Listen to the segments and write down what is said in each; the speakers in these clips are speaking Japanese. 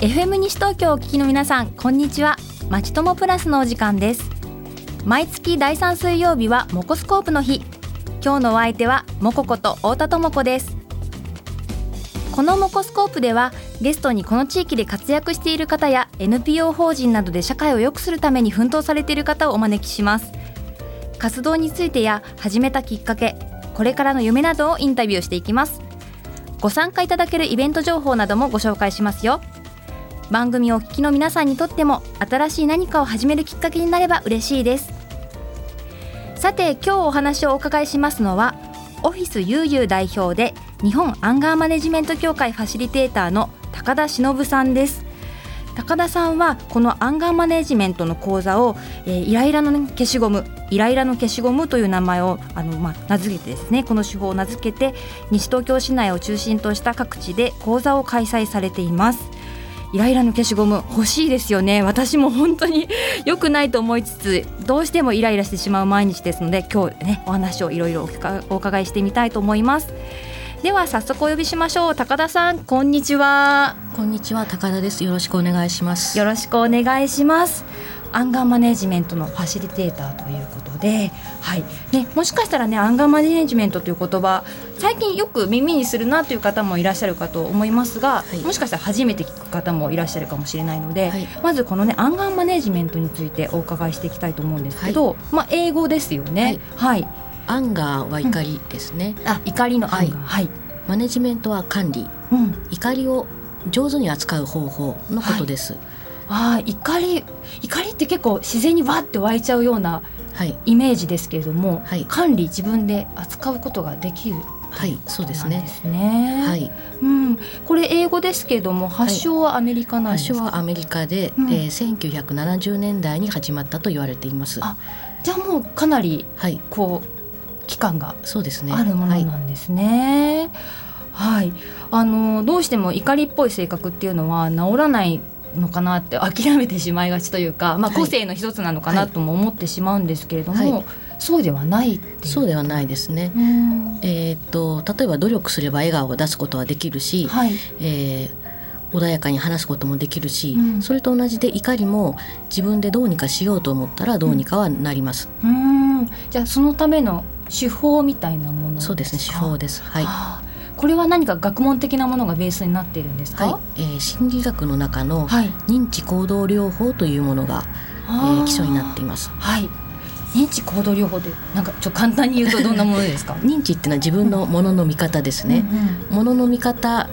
FM 西東京をお聞きの皆さん、こんにちは。まちともプラスのお時間です。毎月第3水曜日はモコスコープの日。今日のお相手はモコこと太田智子です。このモコスコープではゲストにこの地域で活躍している方や NPO 法人などで社会を良くするために奮闘されている方をお招きします。活動についてや始めたきっかけ、これからの夢などをインタビューしていきます。ご参加いただけるイベント情報などもご紹介しますよ。番組をお聞きの皆さんにとっても新しい何かを始めるきっかけになれば嬉しいです。さて、今日お話をお伺いしますのはオフィスゆうゆう代表で日本アンガーマネジメント協会ファシリテーターの高田忍さんです。高田さんはこのアンガーマネジメントの講座を、イライラの消しゴムという名前を名付けてですね、この手法を名付けて西東京市内を中心とした各地で講座を開催されています。イライラの消しゴム欲しいですよね。私も本当に良くないと思いつつ、どうしてもイライラしてしまう毎日ですので、今日ねお話をいろいろお伺いしてみたいと思います。では早速お呼びしましょう。高田さん、こんにちは。こんにちは、高田です。よろしくお願いします。よろしくお願いします。アンガーマネジメントのファシリテーターということで、はいね、もしかしたらねアンガーマネジメントという言葉最近よく耳にするなという方もいらっしゃるかと思いますが、はい、もしかしたら初めて聞く方もいらっしゃるかもしれないので、はい、まずこのねアンガーマネジメントについてお伺いしていきたいと思うんですけど、はい、英語ですよね。はい、はい、アンガーは怒りですね、うん、怒りのアンガー、はいはい、マネジメントは管理、うん、怒りを上手に扱う方法のことです。はい、怒りって結構自然にわって湧いちゃうようなイメージですけれども、はい、管理自分で扱うことができるということなんですね。はい、そうですね、はい、うん、これ英語ですけれども発祥はアメリカなんですか。はい、発祥はアメリカで、うん、1970年代に始まったと言われています。あ、じゃあもうかなりこう、はい、期間があるものなんですね。はいはい、どうしても怒りっぽい性格っていうのは治らないのかなって諦めてしまいがちというか、個性の一つなのかなとも思ってしまうんですけれども、はいはい、そうではないっていう。そうではないですね。例えば努力すれば笑顔を出すことはできるし、はい、穏やかに話すこともできるし、うん、それと同じで怒りも自分でどうにかしようと思ったらどうにかはなります。うん、じゃあそのための手法みたいなものですか。そうですね、手法です。はい、これは何か学問的なものがベースになっているんですか。はい、心理学の中の認知行動療法というものが、基礎になっています。はい、認知行動療法でなんかちょっと簡単に言うとどんなものですか。認知ってのは自分のものの見方ですね。うんうん、ものの見方、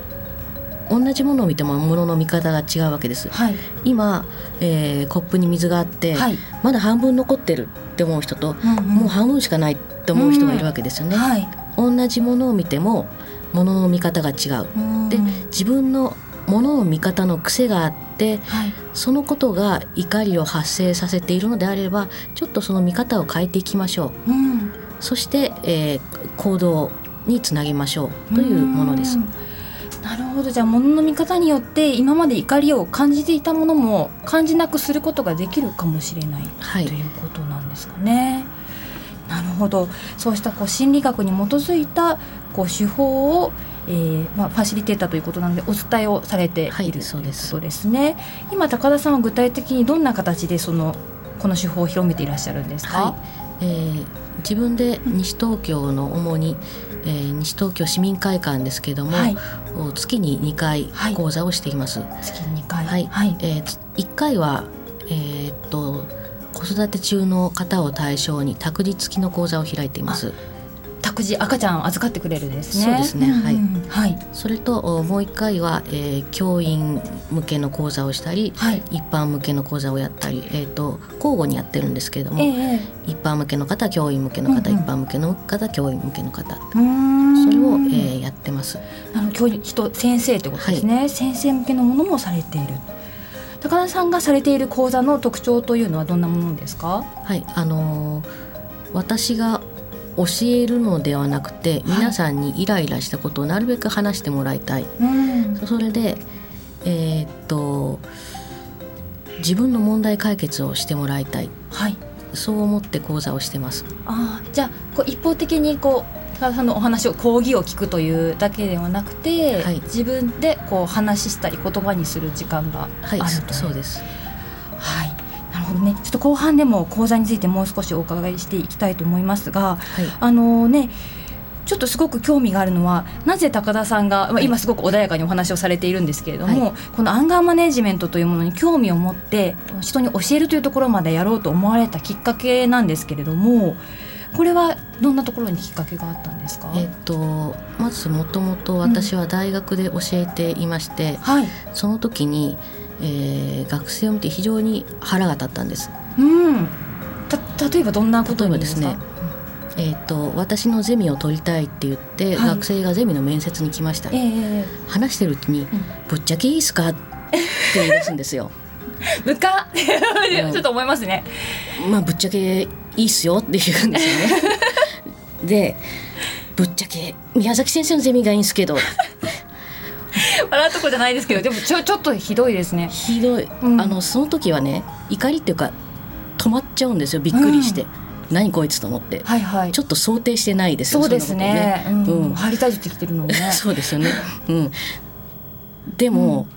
同じものを見てもものの見方が違うわけです。はい、今、コップに水があって、はい、まだ半分残ってるって思う人と、うんうん、もう半分しかないって思う人がいるわけですよね。うん、はい、同じものを見てもものの見方が違う。うん、で、自分のものの見方の癖があって、はい、そのことが怒りを発生させているのであればちょっとその見方を変えていきましょう。うん、そして、行動につなげましょうというものです。なるほど。じゃあ物の見方によって今まで怒りを感じていたものも感じなくすることができるかもしれない、はい、ということなんですかね。なるほど。そうした心理学に基づいた手法を、ファシリテーターということなのでお伝えをされている、はい、ということですね。そうです。今高田さんは具体的にどんな形でこの手法を広めていらっしゃるんですか。はい、自分で西東京の主に、西東京市民会館ですけれども、はい、月に2回講座をしています。はい、月に2回、はい、1回は、子育て中の方を対象に託児付きの講座を開いています。託児、赤ちゃんを預かってくれるですね。そうですね、はい、うん、はい、それともう1回は、教員向けの講座をしたり、はい、一般向けの講座をやったり、交互にやってるんですけれども、一般向けの方、教員向けの方、うんうん、一般向けの方、教員向けの方、うーん、それを、やってます。教員と先生ということですね。はい、先生向けのものもされている。高田さんがされている講座の特徴というのはどんなものですか。はい、私が教えるのではなくて皆さんにイライラしたことをなるべく話してもらいたい。はい、それで、自分の問題解決をしてもらいたい、はい、そう思って講座をしてます。あ、じゃあ一方的にただそのお話を講義を聞くというだけではなくて、はい、自分でこう話したり言葉にする時間があると、はい、そうです、はい、なるほどね、ちょっと後半でも講座についてもう少しお伺いしていきたいと思いますが、はい、ね、ちょっとすごく興味があるのは、なぜ高田さんが、今すごく穏やかにお話をされているんですけれども、はい、このアンガーマネジメントというものに興味を持って人に教えるというところまでやろうと思われたきっかけなんですけれども、これはどんなところにきっかけがあったんですか？まずもともと私は大学で教えていまして、うん、はい、その時に、学生を見て非常に腹が立ったんです。うん、例えばどんなことにですか？例えばですね、私のゼミを取りたいって言って、はい、学生がゼミの面接に来ました、話してるうちに、うん、ぶっちゃけいいですかって言い出すんですよ。ぶかちょっと思いますね、まあ、ぶっちゃけいいっすよって言うんですよね。で、ぶっちゃけ宮崎先生のゼミがいいんですけど笑うとこじゃないですけど、でもちょっとひどいですね。ひどい、うん、その時はね、怒りっていうか止まっちゃうんですよ、びっくりして、うん、何こいつと思って、はいはい、ちょっと想定してないですよ。そうですね、そんなことね、うんうん、入りたいってきてるのにねそうですよね、うん、でも、うん、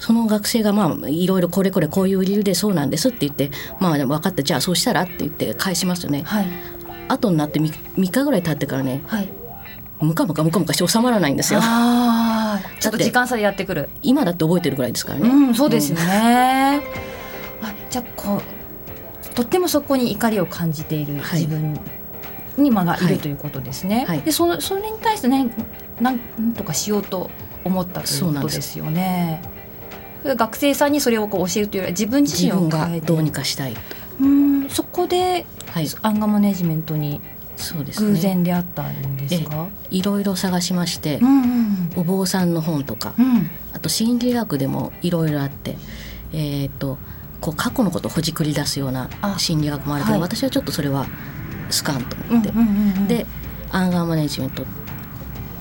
その学生がまあいろいろこれこれこういう理由でそうなんですって言って、まあ分かった、じゃあそうしたらって言って返しますよね、はい、後になって 3日ぐらい経ってからね、はい、ムカムカして収まらないんですよ。あ、ちょっと時間差でやってくる。今だって覚えてるぐらいですからね、うん、そうですよね、うん、あ、じゃあこうとってもそこに怒りを感じている自分に間がいるということですね、はいはい、で それに対して、ね、なんとかしようと思ったということですよね。学生さんにそれをこう教えるというよりは自分自身を変えて、自分がどうにかしたいと、うん、そこで、はい、アンガーマネジメントに偶然出会ったんですか？いろいろ探しまして、うんうん、お坊さんの本とか、うん、あと心理学でもいろいろあって、こう過去のことをほじくり出すような心理学もあるけど、はい、私はちょっとそれは好かんと思って、うんうんうんうん、でアンガーマネジメント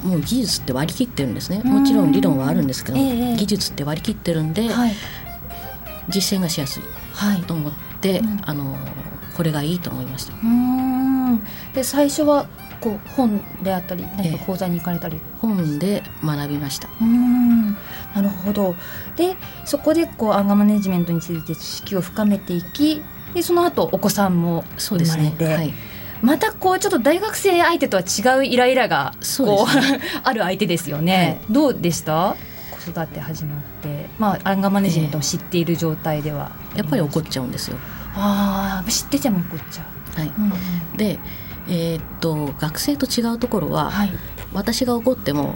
もう技術って割り切ってるんですね。もちろん理論はあるんですけど、技術って割り切ってるんで、はい、実践がしやすいと思って、はい、うん、これがいいと思いました。うーん、で最初はこう本であったり何か講座に行かれたり、本で学びました。うーん、なるほど。でそこでこうアンガーマネジメントについて知識を深めていき、でその後お子さんも生まれて、そうですね、はい、またこうちょっと大学生相手とは違うイライラがこう、ね、ある相手ですよね、はい、どうでした？子育て始まって、まあ、アンガーマネジメントを知っている状態では、やっぱり怒っちゃうんですよ。あ、知ってても怒っちゃう、はい、うん、で、学生と違うところは、はい、私が怒っても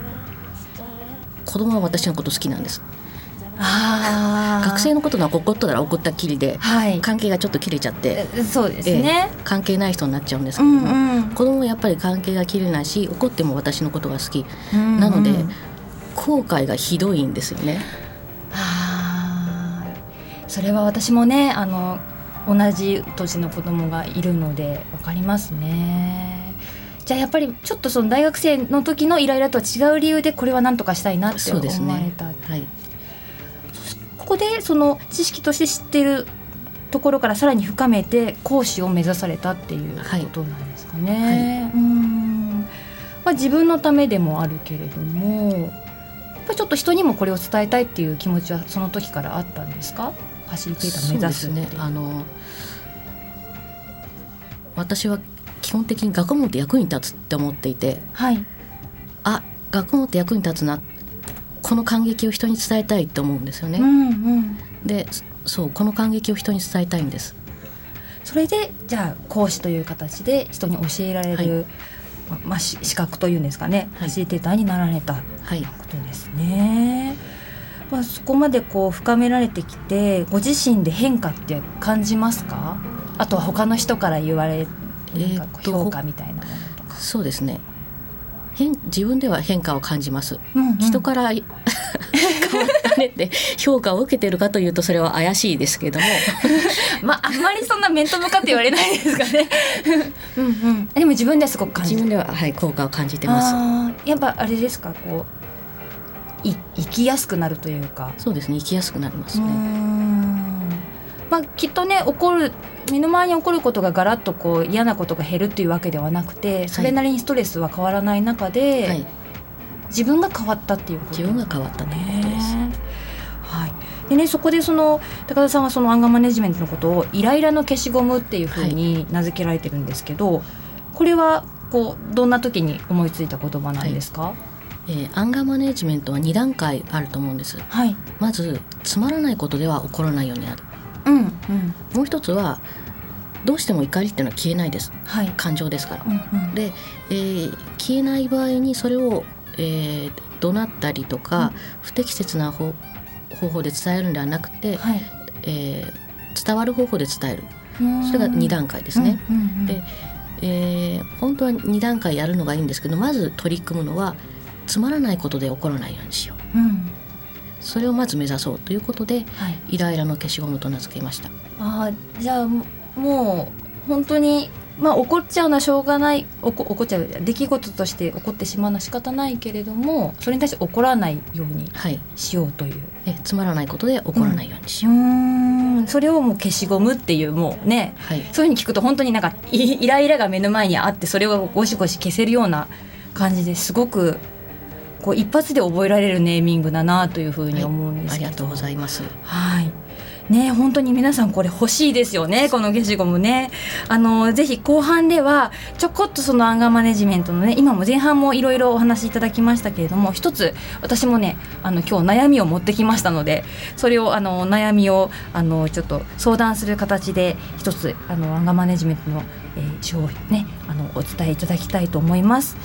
子供は私のこと好きなんです。あ、学生のことが怒ったら怒ったっきりで、はい、関係がちょっと切れちゃって、そうですね、関係ない人になっちゃうんですけども、うんうん、子供はやっぱり関係が切れないし、怒っても私のことが好き、うんうん、なので後悔がひどいんですよね。あ、それは私もね、同じ年の子供がいるので分かりますね。じゃあやっぱりちょっとその大学生の時のイライラとは違う理由でこれは何とかしたいなって思われた、そうですね、はい、ここでその知識として知っているところからさらに深めて講師を目指されたっていうことなんですかね、はい、うーん、まあ、自分のためでもあるけれども、やっぱりちょっと人にもこれを伝えたいっていう気持ちはその時からあったんですか？ファシリテーターを目指すっていう。そうですね、私は基本的に学問って役に立つって思っていて、はい、あ、学問って役に立つな、この感激を人に伝えたいと思うんですよね、うんうん、で、そう、この感激を人に伝えたいんです。それでじゃあ講師という形で人に教えられる、はい、まあ、資格というんですかね、ファシリテーターになられた、はい、ということですね、まあ、そこまでこう深められてきてご自身で変化って感じますか？あとは他の人から言われる評価みたいなものとか。そうですね、自分では変化を感じます、うんうん、人から変わったねって評価を受けてるかというとそれは怪しいですけどもまああんまりそんな面と向かって言われないですかねうん、うん、でも自分ですごく感じて、自分では、はい、効果を感じてます。あ、やっぱあれですか、こう生きやすくなるというか。そうですね、生きやすくなりますね。まあ、きっとね身の回りに起こることがガラッとこう嫌なことが減るというわけではなくて、それなりにストレスは変わらない中で、はいはい、自分が変わったっていうこと、自分が変わったということです、はいでね、そこでその高田さんはそのアンガーマネジメントのことをイライラの消しゴムっていうふうに名付けられてるんですけど、はい、これはこうどんな時に思いついた言葉なんですか？はい、アンガーマネジメントは2段階あると思うんです、はい、まずつまらないことでは起こらないようになる、うんうん、もう一つはどうしても怒りっていうのは消えないです、はい、感情ですから、うんうん、で、消えない場合にそれを、怒鳴ったりとか、うん、不適切な方法で伝えるんではなくて、はい、伝わる方法で伝える、それが2段階ですね、うんうんうん、で、本当は2段階やるのがいいんですけど、まず取り組むのはつまらないことで起こらないようにしよう、うん、それをまず目指そうということで、はい、イライラの消しゴムと名付けました。あ、じゃあもう本当に、まあ、起こっちゃうのはしょうがない、起こっちゃう出来事として起こってしまうのは仕方ないけれども、それに対して起こらないようにしようという、はい、つまらないことで起こらないようにしよう、それをもう消しゴムっていう、もうね、はい、そういうふうに聞くと本当になんかイライラが目の前にあって、それをゴシゴシ消せるような感じで、すごくこう一発で覚えられるネーミングだなというふうに思うんですけど、はい、ありがとうございます、はいね、本当に皆さんこれ欲しいですよね、この消しゴムね。ぜひ後半ではちょこっとそのアンガーマネジメントのね、今も前半もいろいろお話しいただきましたけれども、一つ私もね今日悩みを持ってきましたので、それを悩みをちょっと相談する形で一つアンガーマネジメントの手法をねお伝えいただきたいと思います。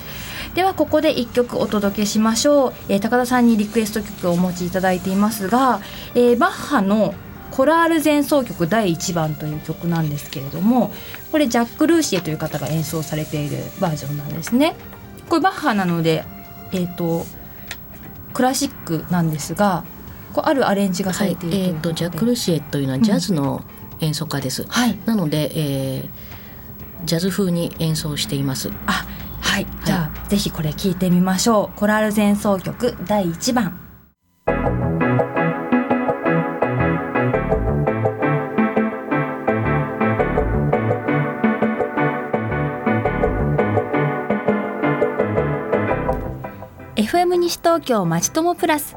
ではここで1曲お届けしましょう、高田さんにリクエスト曲をお持ちいただいていますが、バッハのコラール前奏曲第1番という曲なんですけれども、これジャック・ルーシエという方が演奏されているバージョンなんですね。これバッハなので、クラシックなんですが、こうあるアレンジがされている、はい、ジャック・ルーシエというのはジャズの演奏家です、うんはい、なので、ジャズ風に演奏しています。あ、はい、はい、じゃあぜひこれ聞いてみましょう。コラール前奏曲第1番。FM 西東京まちともプラス、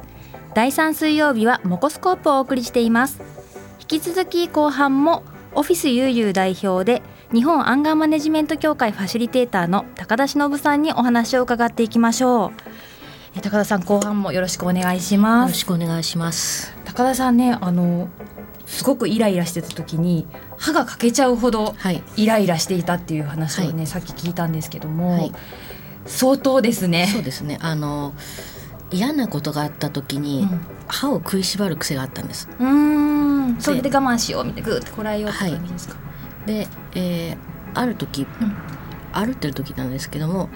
第3水曜日はモコスコープをお送りしています。引き続き後半もオフィスゆうゆう代表で日本アンガーマネジメント協会ファシリテーターの高田忍さんにお話を伺っていきましょう。高田さん、後半もよろしくお願いします。よろしくお願いします。高田さんね、すごくイライラしてた時に歯が欠けちゃうほどイライラしていたっていう話をね、はい、さっき聞いたんですけども、はい、相当ですね。そうですね、嫌なことがあった時に、うん、歯を食いしばる癖があったんです。それで我慢しようみたいな、グーってこらえようって感じですか？はい、で、ある時、うん、歩ってる時なんですけども、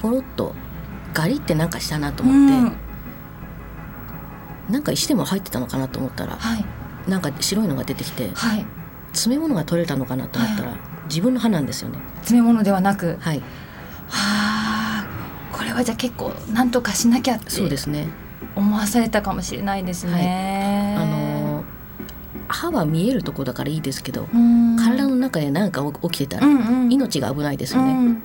ポロッとガリってなんかしたなと思って、うん、なんか石でも入ってたのかなと思ったら、はい、なんか白いのが出てきて、はい、詰め物が取れたのかなと思ったら、はい、自分の歯なんですよね。詰め物ではなく、はい、これはじゃあ結構なんとかしなきゃって思わされたかもしれないですね。はい、歯は見えるとこだからいいですけど、体の中で何か起きてたら命が危ないですよね。うんうん、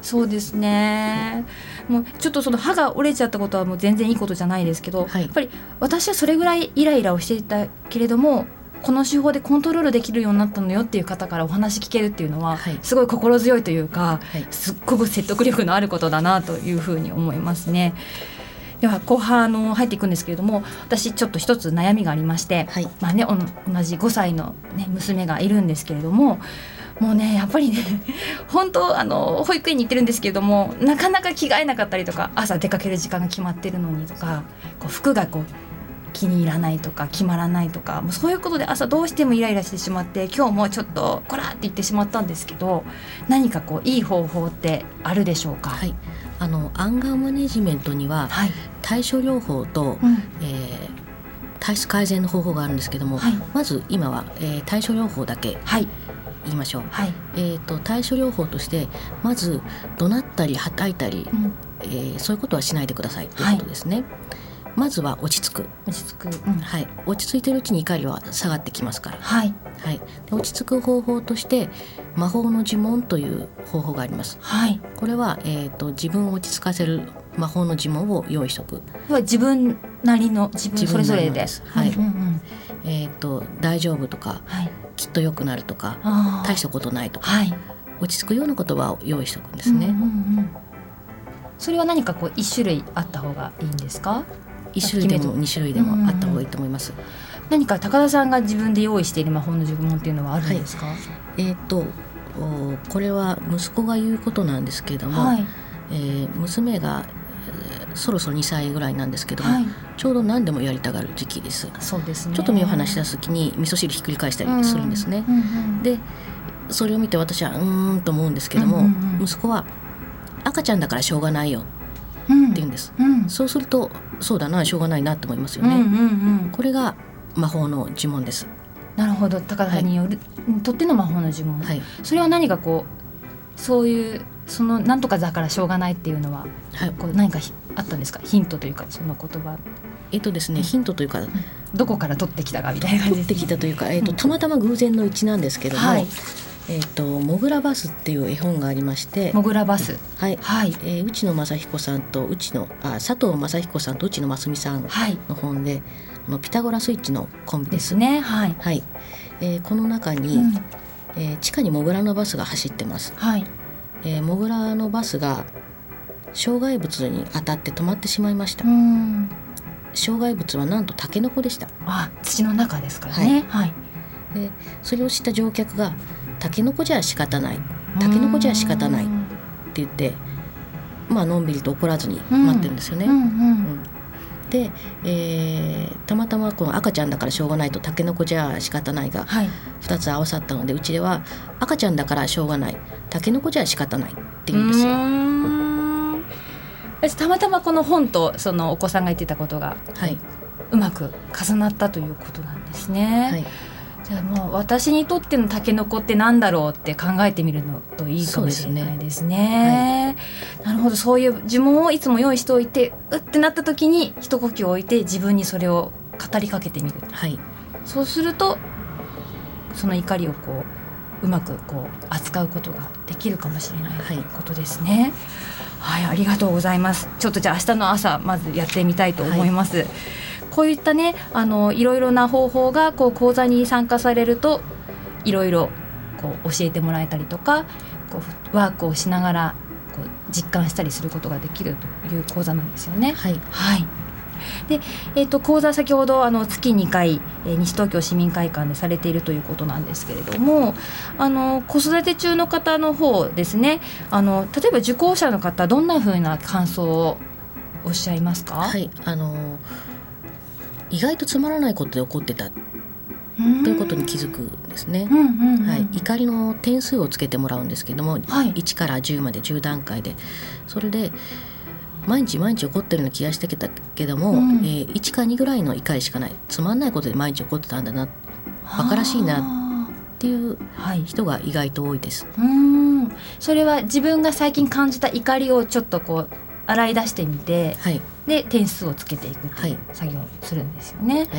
そうですね。もうちょっとその歯が折れちゃったことはもう全然いいことじゃないですけど、はい、やっぱり私はそれぐらいイライラをしていたけれども、この手法でコントロールできるようになったのよっていう方からお話聞けるっていうのは、はい、すごい心強いというか、はい、すっごく説得力のあることだなというふうに思いますね。では後半入っていくんですけれども、私ちょっと一つ悩みがありまして、はい、まあね、同じ5歳の、ね、娘がいるんですけれども、もうねやっぱりね本当保育園に行ってるんですけれども、なかなか着替えなかったりとか、朝出かける時間が決まってるのにとか、こう服がこう気に入らないとか決まらないとか、もうそういうことで朝どうしてもイライラしてしまって、今日もちょっとこらって言ってしまったんですけど、何かこういい方法ってあるでしょうか？はい、アンガーマネジメントには、はい、対処療法と、うん、体質改善の方法があるんですけども、はい、まず今は、対処療法だけ言いましょう。はい、対処療法として、まず怒鳴ったり叩いたり、うん、そういうことはしないでくださいということですね。はい、まずは落ち着く、うん、はい、落ち着いてるうちに怒りは下がってきますから、はいはい、で落ち着く方法として魔法の呪文という方法があります、はい、これは、自分を落ち着かせる魔法の呪文を用意しておく。自分なりの、自分それぞれで、はい、うんうん、大丈夫とか、はい、きっと良くなるとか、大したことないとか、はい、落ち着くような言葉を用意しておくんですね、うんうんうん、それは何かこう1種類あった方がいいんですか？1種類でも2種類でもあった方がいいと思います、うんうん、何か高田さんが自分で用意している魔法の呪文っていうのはあるんですか？はい、これは息子が言うことなんですけれども、はい、娘がそろそろ2歳ぐらいなんですけども、はい、ちょうど何でもやりたがる時期です。そうですね、ちょっと目を離した時に味噌汁ひっくり返したりするんですね、うんうんうん、でそれを見て私はと思うんですけども、うんうんうん、息子は赤ちゃんだからしょうがないよって言うんです、うんうん、そうするとそうだな、しょうがないなって思いますよね、うんうんうん、これが魔法の呪文です。なるほど、高田さんによる、はい、とっての魔法の呪文、はい、それは何かこうそういうそのなんとかだからしょうがないっていうのは、はい、こう何かあったんですか？ヒントというかその言葉、ですね、ヒントというか、うん、どこから取ってきたかみたいな感じで、取ってきたというか、たまたま偶然の一致なんですけども、はい、モグラバスっていう絵本がありまして、モグラバス、はい、はい、内野雅彦さんと佐藤雅彦さんと内野真澄さんの本で、はい、ピタゴラスイッチのコンビですね、はいはい、この中に、うん、地下にモグラのバスが走ってます、はい、モグラのバスが障害物に当たって止まってしまいました。うん、障害物はなんとタケノコでした。あ、土の中ですからね、はいはい、でそれを知った乗客がタケノコじゃ仕方ない、タケノコじゃ仕方ないって言って、まあのんびりと怒らずに待ってるんですよね、うんうんうん、で、たまたまこの赤ちゃんだからしょうがないとタケノコじゃ仕方ないが2つ合わさったので、うちでは赤ちゃんだからしょうがない、タケノコじゃ仕方ないって言うんですよ。たまたまこの本とそのお子さんが言ってたことが、はい、うまく重なったということなんですね、はい、じゃあもう私にとってのタケノコってなんだろうって考えてみるのといいかもしれないですね、はい、なるほど、そういう呪文をいつも用意しておいて、うってなった時に一呼吸置いて自分にそれを語りかけてみる、はい、そうするとその怒りをこううまくこう扱うことができるかもしれないということですね、はい、はい、ありがとうございます。ちょっとじゃあ明日の朝まずやってみたいと思います、はい、こういったね、いろいろな方法がこう講座に参加されるといろいろこう教えてもらえたりとか、こうワークをしながらこう実感したりすることができるという講座なんですよね、はいはい、で講座先ほど月2回、西東京市民会館でされているということなんですけれども、子育て中の方の方ですね、例えば受講者の方、どんなふうな感想をおっしゃいますか？はい、意外とつまらないことで怒ってたということに気づくんですね、うんうんうん、はい、怒りの点数をつけてもらうんですけども、はい、1から10まで10段階で、それで毎日毎日怒ってるの気がしてきたけども、うん、1か2ぐらいの怒りしかない、つまんないことで毎日怒ってたんだな、馬鹿らしいなっていう人が意外と多いです、はい、うーん、それは自分が最近感じた怒りをちょっとこう洗い出してみて、はい、で点数をつけていくっていう作業をするんですよね、はい、は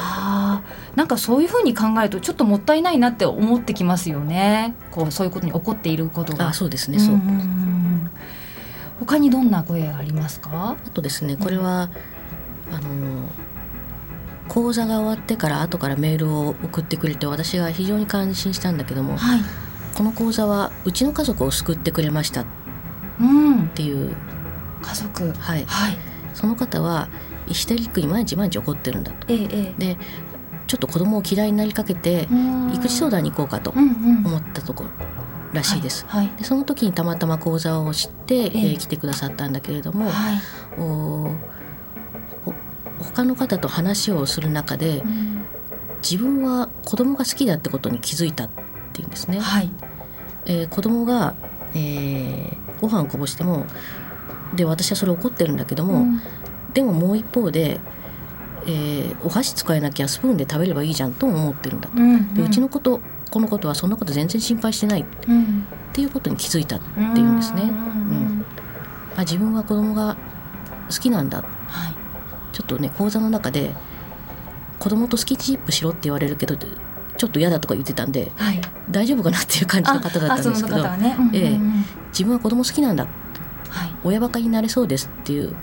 あ、なんかそういうふうに考えるとちょっともったいないなって思ってきますよね、こうそういうことに怒っていることが。あ、そうですね、そう、うん、他にどんな声がありますか？あとですね、これは、うん、講座が終わってから後からメールを送ってくれて、私が非常に感心したんだけども、はい、この講座はうちの家族を救ってくれましたっていう、うん、家族、はいはい、その方はヒステリックに毎日毎日怒ってるんだと、でちょっと子供を嫌いになりかけて育児相談に行こうかと思ったところらしいです、はいはい、でその時にたまたま講座を知って、来てくださったんだけれども、はい、他の方と話をする中で、うん、自分は子供が好きだってことに気づいたっていうんですね、はい、子供が、ご飯をこぼしてもで私はそれ怒ってるんだけども、うん、でももう一方で、お箸使えなきゃスプーンで食べればいいじゃんと思ってるんだと、うんうん、でうちのことこのことはそんなこと全然心配してない、うん、っていうことに気づいたっていうんですね、うんうん、あ、自分は子供が好きなんだ、はい、ちょっとね講座の中で子供とスキンシップしろって言われるけどちょっと嫌だとか言ってたんで、はい、大丈夫かなっていう感じの方だったんですけど、自分は子供好きなんだ、はい、親バカになれそうですっていう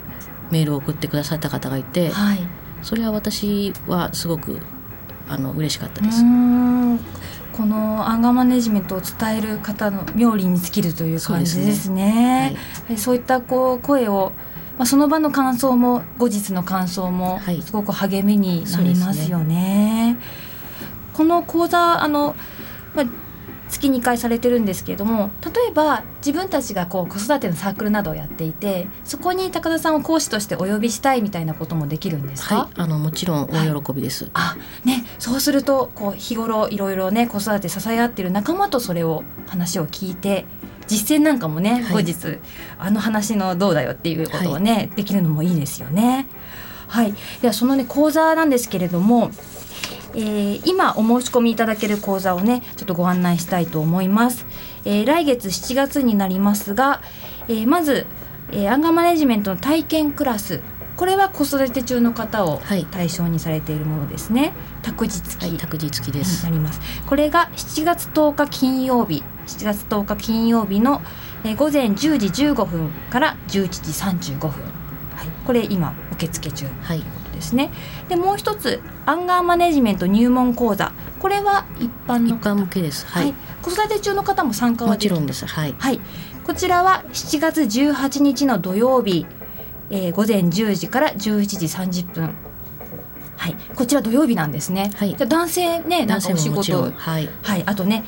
メールを送ってくださった方がいて、はい、それは私はすごく嬉しかったです。このアンガーマネジメントを伝える方の妙利に尽きるという感じですね。そうですね、はい、そういったこう声を、まあ、その場の感想も後日の感想もすごく励みになりますよね。はい、そうですね。この講座まあ、月2回されてるんですけれども、例えば自分たちがこう子育てのサークルなどをやっていて、そこに高田さんを講師としてお呼びしたいみたいなこともできるんですか？はい、もちろん大喜びです。はい、ね、そうするとこう日頃いろいろね子育て支え合っている仲間とそれを話を聞いて、実践なんかもね、後日、はい、話のどうだよっていうことをね、はい、できるのもいいですよね。はい、ではそのね講座なんですけれども、今お申し込みいただける講座をねちょっとご案内したいと思います。来月7月になりますが、まず、アンガーマネジメントの体験クラス、これは子育て中の方を対象にされているものですね。託児付き、はい、託児付きですになります。これが7月10日金曜日の、午前10時15分から11時35分、はい、これ今受付中、はい、ですね。でもう一つアンガーマネジメント入門講座、これは一般の方、一般向けです。はいはい、子育て中の方も参加はできる、もちろんです。はいはい、こちらは7月18日の土曜日、午前10時から11時30分、はい、こちら土曜日なんですね。はい、じゃ男性ね、なんかお仕事、はいはい、あとね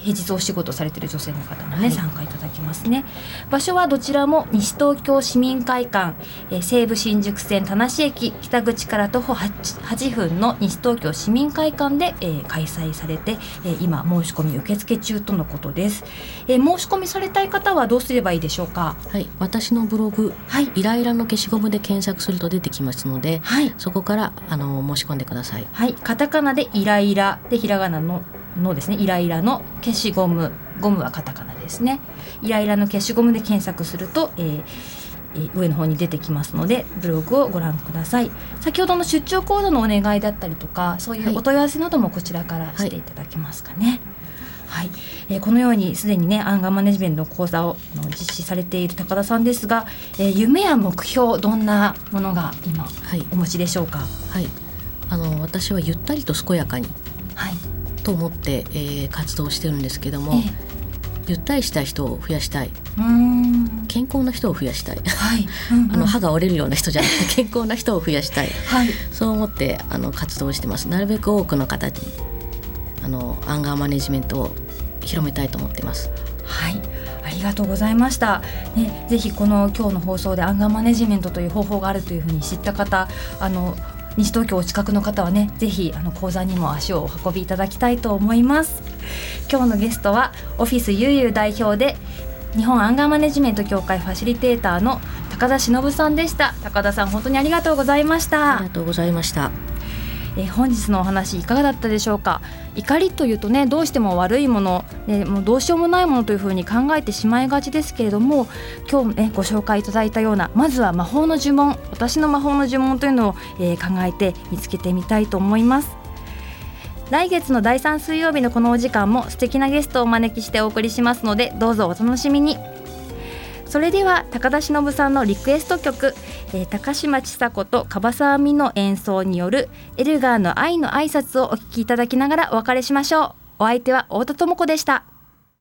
平日お仕事されている女性の方も、ね、はい、参加いただきますね。場所はどちらも西東京市民会館、西武新宿線田無駅北口から徒歩 8分の西東京市民会館で、開催されて、今申し込み受付中とのことです。申し込みされたい方はどうすればいいでしょうか？はい、私のブログ、はい、イライラの消しゴムで検索すると出てきますので、はい、そこから申し込んでください。はい、カタカナでイライラでひらがなのですね、イライラの消しゴム、ゴムはカタカナですね。イライラの消しゴムで検索すると、上の方に出てきますのでブログをご覧ください。先ほどの出張講座のお願いだったりとか、そういうお問い合わせなどもこちらからしていただけますかね。はいはい、このようにすでにねアンガーマネジメントの講座を実施されている高田さんですが、夢や目標、どんなものが今、はい、お持ちでしょうか？はい、私はゆったりと健やかに、はい、と思って、活動してるんですけども、ゆったりした人を増やしたい、健康な人を増やしたい、はい、うんうん、歯が折れるような人じゃなくて健康な人を増やしたい、はい、そう思って活動してます。なるべく多くの方にアンガーマネジメントを広めたいと思ってます。はい、ありがとうございました。ね、ぜひこの今日の放送でアンガーマネジメントという方法があるというふうに知った方、西東京お近くの方はね、ぜひ講座にも足をお運びいただきたいと思います。今日のゲストはオフィスゆうゆう代表で日本アンガーマネジメント協会ファシリテーターの高田忍さんでした。高田さん、本当にありがとうございました。ありがとうございました。本日のお話いかがだったでしょうか？怒りというとね、どうしても悪いもの、もうどうしようもないものというふうに考えてしまいがちですけれども、今日、ご紹介いただいたような、まずは魔法の呪文、私の魔法の呪文というのを、考えて見つけてみたいと思います。来月の第3水曜日のこのお時間も素敵なゲストをお招きしてお送りしますので、どうぞお楽しみに。それでは高田忍さんのリクエスト曲、高嶋ちさ子と樺沢美の演奏によるエルガーの愛の挨拶をお聴きいただきながらお別れしましょう。お相手は太田智子でした。